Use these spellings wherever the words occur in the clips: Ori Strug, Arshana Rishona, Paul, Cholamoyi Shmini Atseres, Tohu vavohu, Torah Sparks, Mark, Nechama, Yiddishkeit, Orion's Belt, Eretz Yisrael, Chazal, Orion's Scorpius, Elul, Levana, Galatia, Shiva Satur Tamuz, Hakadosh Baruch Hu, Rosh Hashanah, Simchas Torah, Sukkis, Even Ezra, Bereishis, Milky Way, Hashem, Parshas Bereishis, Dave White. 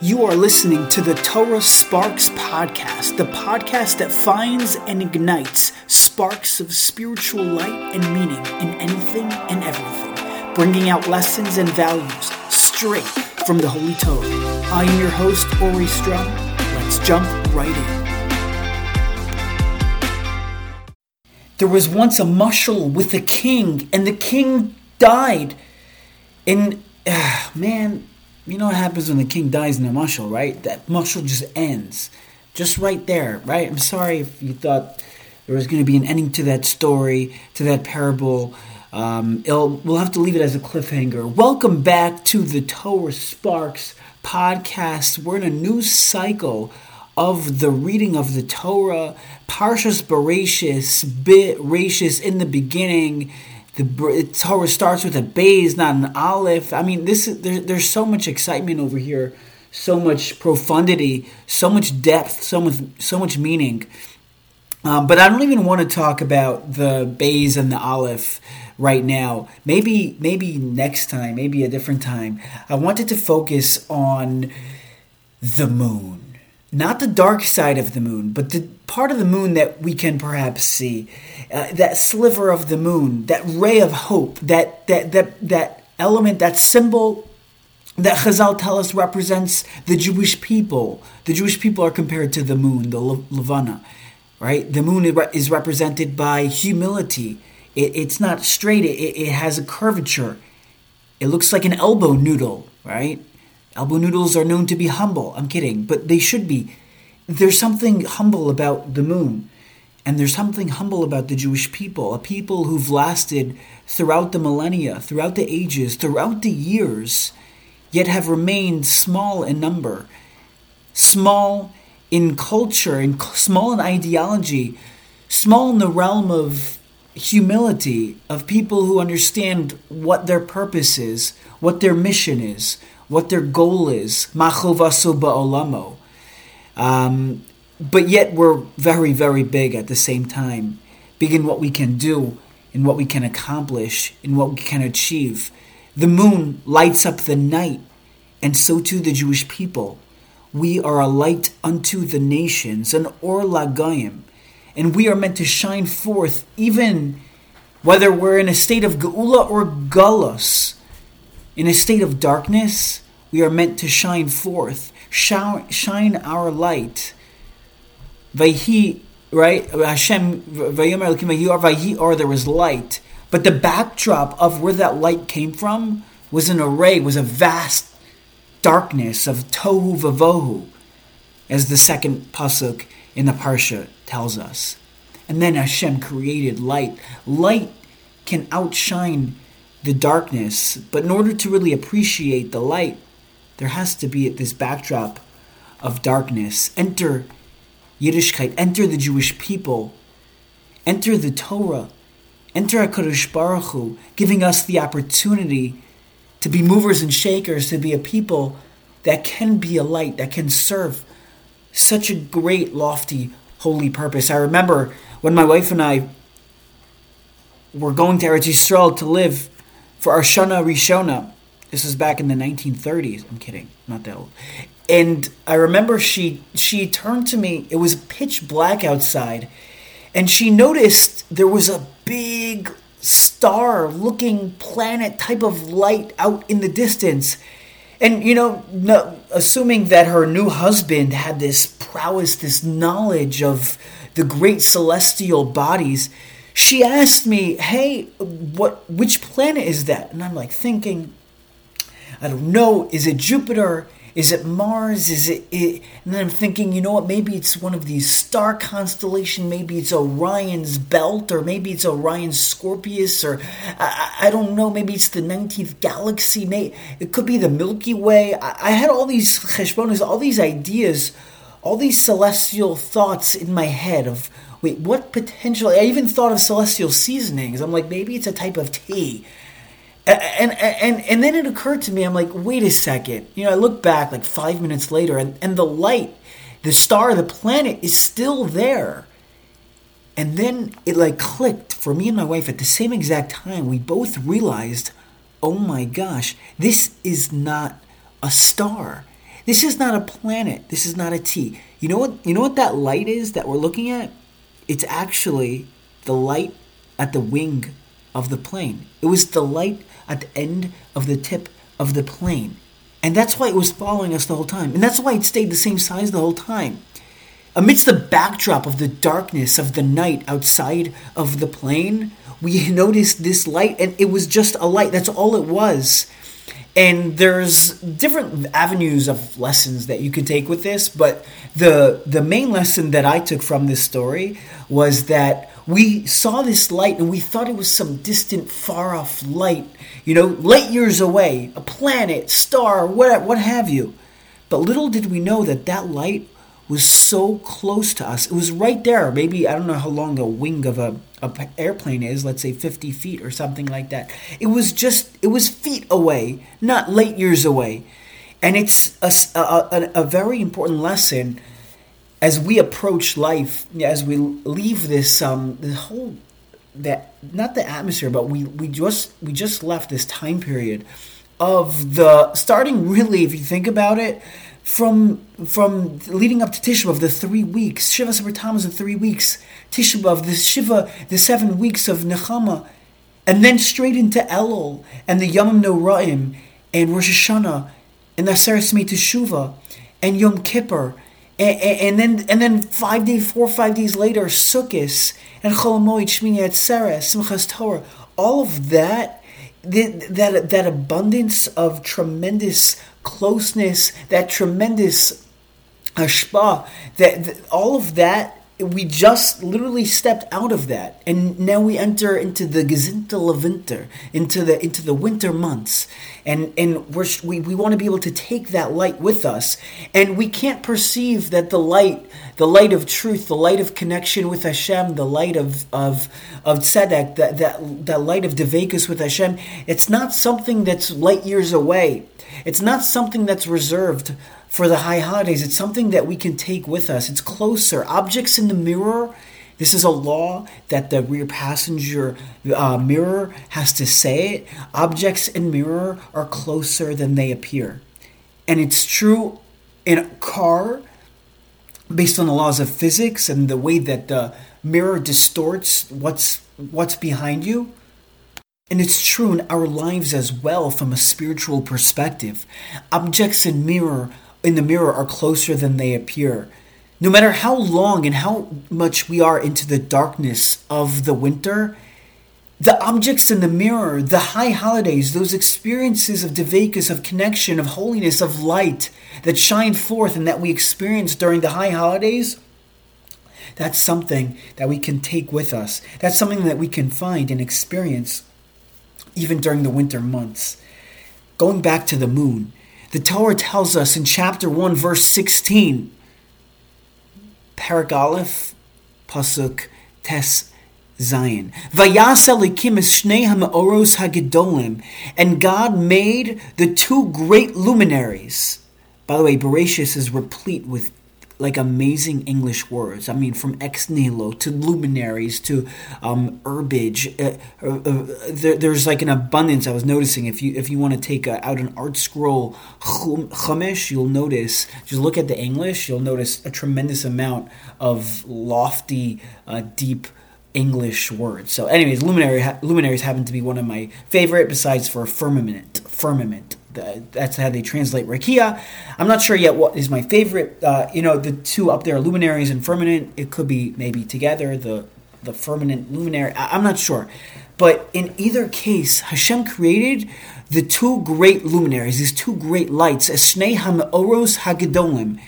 You are listening to the Torah Sparks podcast, the podcast that finds and ignites sparks of spiritual light and meaning in anything and everything, bringing out lessons and values straight from the Holy Torah. I am your host, Ori Strug. Let's jump right in. There was once a mashal with a king, and the king died. And, you know what happens when the king dies in a mashal, right? That mashal just ends. Just right there, right? I'm sorry if you thought there was going to be an ending to that story, to that parable. We'll have to leave it as a cliffhanger. Welcome back to the Torah Sparks podcast. We're in a new cycle of the reading of the Torah. Parshas Bereishis, in the beginning. The Torah starts with a beis, not an aleph. I mean, there's so much excitement over here, so much profundity, so much depth, so much meaning. But I don't even want to talk about the beis and the aleph right now. Maybe next time, maybe a different time. I wanted to focus on the moon, not the dark side of the moon, but the part of the moon that we can perhaps see, that sliver of the moon, that ray of hope, that element, that symbol that Chazal tell us represents the Jewish people. The Jewish people are compared to the moon, the Levana, right? The moon is represented by humility. It's not straight. It has a curvature. It looks like an elbow noodle, right? Elbow noodles are known to be humble. I'm kidding, but they should be. There's something humble about the moon, and there's something humble about the Jewish people, a people who've lasted throughout the millennia, throughout the ages, throughout the years, yet have remained small in number, small in culture, and small in ideology, small in the realm of humility, of people who understand what their purpose is, what their mission is, what their goal is, machovaso ba'olamo. But yet we're very, very big at the same time, big in what we can do, in what we can accomplish, in what we can achieve. The moon lights up the night, and so too the Jewish people. We are a light unto the nations, an or lagayim, and we are meant to shine forth even whether we're in a state of geula or galus, in a state of darkness. We are meant to shine forth, shine our light. Vayhi, right? Hashem, Vayomer Elokim Vayhi Or, there was light. But the backdrop of where that light came from was an array, was a vast darkness of tohu vavohu, as the second pasuk in the Parsha tells us. And then Hashem created light. Light can outshine the darkness, but in order to really appreciate the light, there has to be this backdrop of darkness. Enter Yiddishkeit. Enter the Jewish people. Enter the Torah. Enter HaKadosh Baruch Hu, giving us the opportunity to be movers and shakers, to be a people that can be a light, that can serve such a great, lofty, holy purpose. I remember when my wife and I were going to Eretz Yisrael to live for Arshana Rishona. This is back in the 1930s. I'm kidding, not that old. And I remember she turned to me. It was pitch black outside, and she noticed there was a big star-looking planet type of light out in the distance. And assuming that her new husband had this prowess, this knowledge of the great celestial bodies, she asked me, "Hey, which planet is that?" And I'm like thinking, I don't know. Is it Jupiter? Is it Mars? Is it? And then I'm thinking, you know what? Maybe it's one of these star constellation. Maybe it's Orion's Belt, or maybe it's Orion's Scorpius, or I don't know. Maybe it's the 19th galaxy. It could be the Milky Way. I had all these cheshbonos, all these ideas, all these celestial thoughts in my head of, wait, what potential? I even thought of celestial seasonings. I'm like, maybe it's a type of tea. And then it occurred to me, I'm like, wait a second. I look back like 5 minutes later, and the light, the star, the planet is still there. And then it like clicked for me and my wife at the same exact time. We both realized, oh my gosh, this is not a star. This is not a planet. This is not a T. You know what that light is that we're looking at? It's actually the light at the wing of the plane. It was the light at the end of the tip of the plane. And that's why it was following us the whole time. And that's why it stayed the same size the whole time. Amidst the backdrop of the darkness of the night outside of the plane, we noticed this light, and it was just a light. That's all it was. And there's different avenues of lessons that you could take with this, but the main lesson that I took from this story was that we saw this light and we thought it was some distant, far-off light, light years away, a planet, star, what have you. But little did we know that light was so close to us. It was right there. Maybe, I don't know how long a wing of an airplane is, let's say 50 feet or something like that. It was feet away, not light years away. And it's a very important lesson as we approach life, as we leave this not the atmosphere, but we just left this time period of the starting, really, if you think about it, from leading up to Tishuvah of the 3 weeks, Shiva Satur Tamuz of 3 weeks, Tishuvah of the Shiva, the 7 weeks of Nechama, and then straight into Elul and the Yom Noraim and Rosh Hashanah and the Aseret Yemei Teshuvah and Yom Kippur, and then 5 days, 4 or 5 days later, Sukkis and Cholamoyi Shmini Atseres, Simchas Torah, all of that. That abundance of tremendous closeness, that tremendous hashpa, that all of that, we just literally stepped out of that, and now we enter into the Gesintel of winter, into the winter months, and we want to be able to take that light with us, and we can't perceive that the light of truth, the light of connection with Hashem, the light of tzedek, that light of devekus with Hashem. It's not something that's light years away. It's not something that's reserved for the high holidays. It's something that we can take with us. It's closer. Objects in the mirror. This is a law that the rear passenger mirror has to say it. Objects in mirror are closer than they appear. And it's true in a car, based on the laws of physics and the way that the mirror distorts what's behind you. And it's true in our lives as well from a spiritual perspective. Objects in the mirror are closer than they appear. No matter how long and how much we are into the darkness of the winter, the objects in the mirror, the high holidays, those experiences of devekus, of connection, of holiness, of light that shine forth and that we experience during the high holidays, that's something that we can take with us. That's something that we can find and experience even during the winter months. Going back to the moon, the Torah tells us in chapter 1, verse 16, Parak Aleph, Pasuk Tes Zion. Vayasa Elikim es shnei ha'meoros hagedolim, and God made the two great luminaries. By the way, Bereishis is replete with amazing English words. I mean, from ex nihilo to luminaries to herbage. There's an abundance. I was noticing if you want to take out an art scroll chumash, you'll notice. Just look at the English. You'll notice a tremendous amount of lofty, deep English words. So, anyways, luminaries happen to be one of my favorite, besides for firmament. That's how they translate rakia. I'm not sure yet what is my favorite. The two up there, luminaries and firmament. It could be maybe together, the firmament luminary. I'm not sure. But in either case, Hashem created the two great luminaries, these two great lights, Eshnei Hameoros Hagedolim.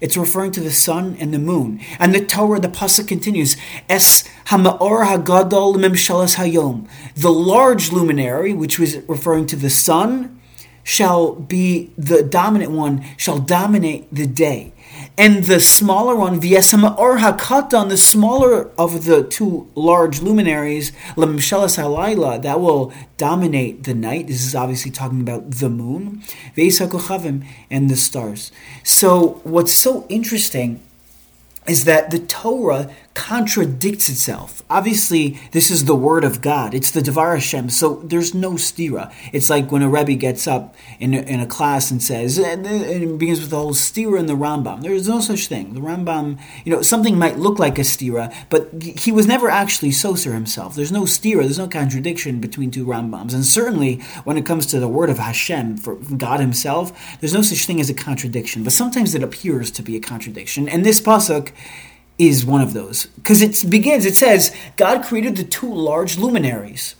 It's referring to the sun and the moon. And the Torah, the pasuk continues, Es Hamaor Hagadol Memshalas Hayom. The large luminary, which was referring to the sun, shall be the dominant one, shall dominate the day. And the smaller one, Vyesama or Hakatan, the smaller of the two large luminaries, Lamshalas Halayla, that will dominate the night. This is obviously talking about the moon, Veisakochavim, and the stars. So what's so interesting is that the Torah contradicts itself. Obviously, this is the word of God. It's the Devar Hashem, so there's no stira. It's like when a Rebbe gets up in a class and says, and it begins with the whole stira in the Rambam. There is no such thing. The Rambam, something might look like a stira, but he was never actually Soser himself. There's no stira. There's no contradiction between two Rambams. And certainly, when it comes to the word of Hashem, for God himself, there's no such thing as a contradiction. But sometimes it appears to be a contradiction. And this pasuk is one of those. Because it begins, it says, God created the two large luminaries.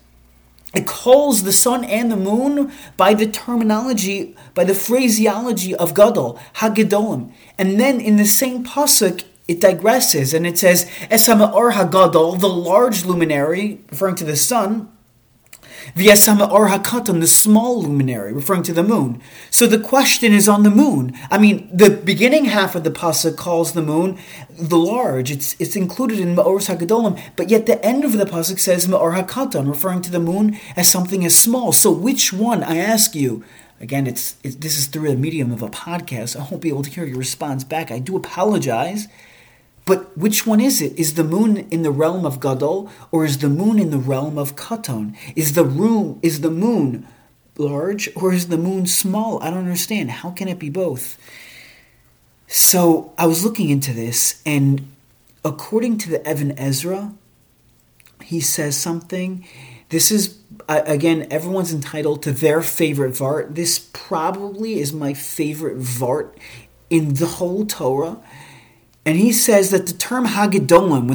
It calls the sun and the moon by the terminology, by the phraseology of Gadol, HaGadolim. And then in the same pasuk, it digresses and it says, Es HaMa'or HaGadol, the large luminary, referring to the sun, V'yasama or HaKatan, the small luminary, referring to the moon. So the question is on the moon. I mean, the beginning half of the pasuk calls the moon the large. It's included in Ma'oros HaGadolim, but yet the end of the pasuk says Ma'or HaKatan, referring to the moon as something as small. So which one, I ask you? Again, this is through the medium of a podcast. I won't be able to hear your response back. I do apologize. But which one is it? Is the moon in the realm of Gadol, or is the moon in the realm of Katan? Is the moon large, or is the moon small? I don't understand. How can it be both? So I was looking into this, and according to the Even Ezra, he says something. This is, again, everyone's entitled to their favorite vart. This probably is my favorite vart in the whole Torah. And he says that the term Hagadolim,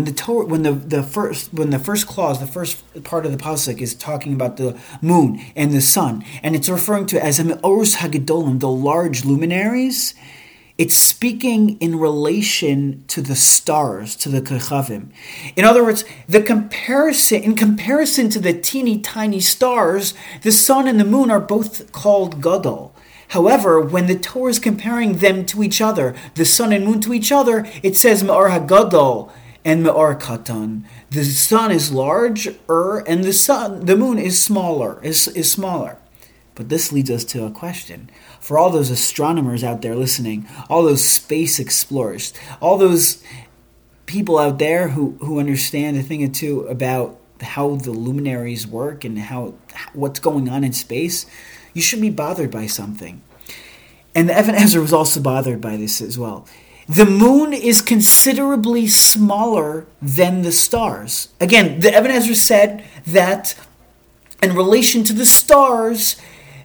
when the first clause, the first part of the pasuk is talking about the moon and the sun, and it's referring to as Orus Hagadolim, the large luminaries. It's speaking in relation to the stars, to the Kechavim. In other words, in comparison to the teeny tiny stars, the sun and the moon are both called Gadol. However, when the Torah is comparing them to each other, the sun and moon to each other, it says Ma'or HaGadol and Ma'or Katan. The sun is larger, and the moon is smaller. But this leads us to a question. For all those astronomers out there listening, all those space explorers, all those people out there who understand a thing or two about how the luminaries work and what's going on in space, you should be bothered by something. And the Even Ezra was also bothered by this as well. The moon is considerably smaller than the stars. Again, the Even Ezra said that in relation to the stars,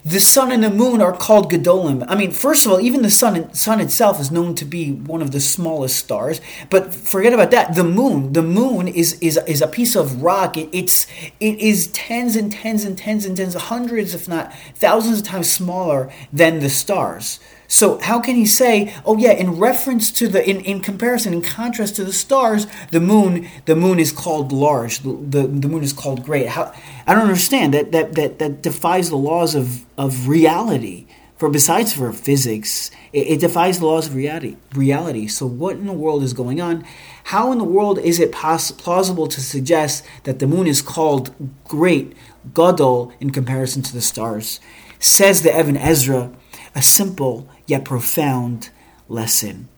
the sun and the moon are called Gadolim. I mean, first of all, even the sun itself is known to be one of the smallest stars. But forget about that. The moon is a piece of rock. It is tens and tens and tens and tens, hundreds if not thousands of times smaller than the stars. So how can he say, oh yeah, in contrast to the stars, the moon is called large, the moon is called great. I don't understand. That defies the laws of reality. Besides physics, it defies the laws of reality. So what in the world is going on? How in the world is it plausible to suggest that the moon is called great, Gadol, in comparison to the stars? Says the Even Ezra, a simple yet profound lesson.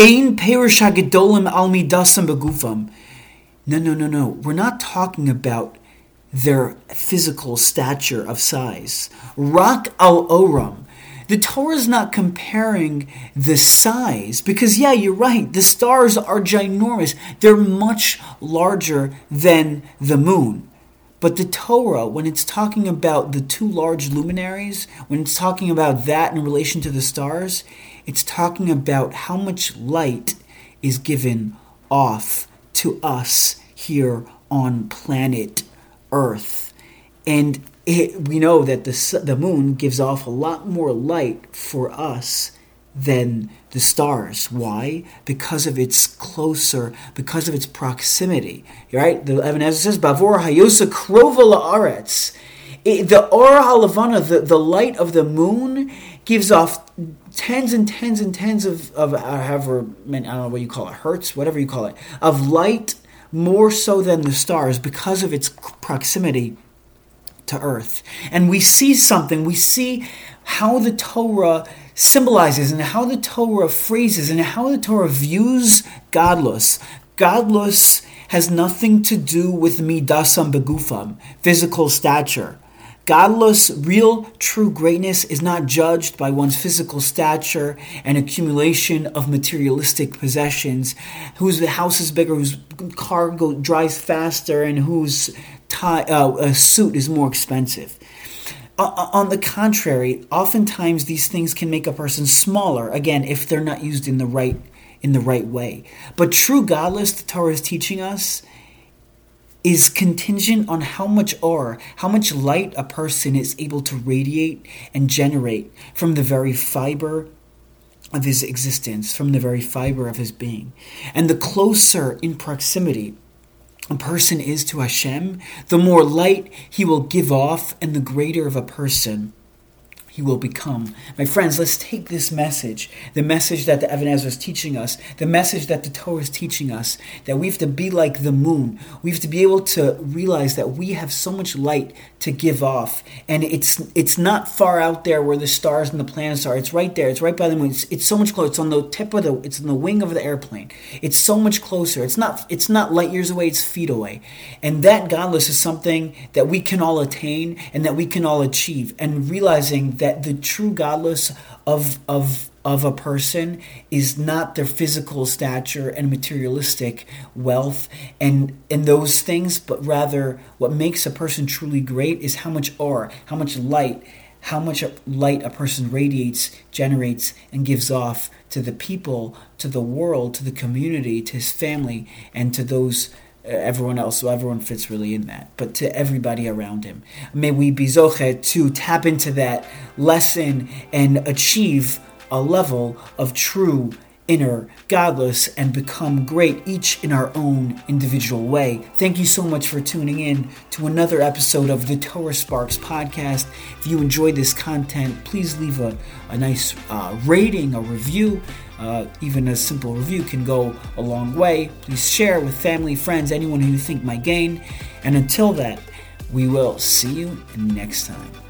Ein perush hagedolim al midasam begufam. No. We're not talking about their physical stature of size. Rak al oram. The Torah is not comparing the size, because yeah, you're right, the stars are ginormous. They're much larger than the moon. But the Torah, when it's talking about the two large luminaries, when it's talking about that in relation to the stars, it's talking about how much light is given off to us here on planet Earth. And we know that the moon gives off a lot more light for us than the stars. Why? Because of its closer, because of its proximity. Right? The Even Ezra says, Bavor hayosa krova la'aretz. The aura halavana, the light of the moon, gives off tens and tens and tens of however many, I don't know what you call it, hertz, whatever you call it, of light, more so than the stars, because of its proximity to Earth. And we see how the Torah symbolizes and how the Torah phrases and how the Torah views Godless, Godlus has nothing to do with midasam begufam, physical stature. Godless, real, true greatness is not judged by one's physical stature and accumulation of materialistic possessions, whose house is bigger, whose car drives faster, and whose suit is more expensive. On the contrary, oftentimes these things can make a person smaller, again, if they're not used in the right way. But true godless, the Torah is teaching us, is contingent on how much aura, how much light a person is able to radiate and generate from the very fiber of his existence, from the very fiber of his being. And the closer in proximity a person is to Hashem, the more light he will give off and the greater of a person he will become. My friends, let's take this message, the message that the Even Ezra is teaching us, the message that the Torah is teaching us, that we have to be like the moon. We have to be able to realize that we have so much light to give off, and it's not far out there where the stars and the planets are. It's right there. It's right by the moon. It's so much closer. It's on the tip of the. It's on the wing of the airplane. It's so much closer. It's not light years away. It's feet away. And that godless is something that we can all attain and that we can all achieve. And realizing that the true godless of a person is not their physical stature and materialistic wealth and those things, but rather what makes a person truly great is how much aura, how much light a person radiates, generates, and gives off to the people, to the world, to the community, to his family, and to those everyone else, so everyone fits really in that, but to everybody around him. May we be zoche to tap into that lesson and achieve a level of true inner godless and become great, each in our own individual way. Thank you so much for tuning in to another episode of the Torah Sparks podcast. If you enjoyed this content, please leave a nice rating, a review. Even a simple review can go a long way. Please share with family, friends, anyone who you think might gain. And until that, we will see you next time.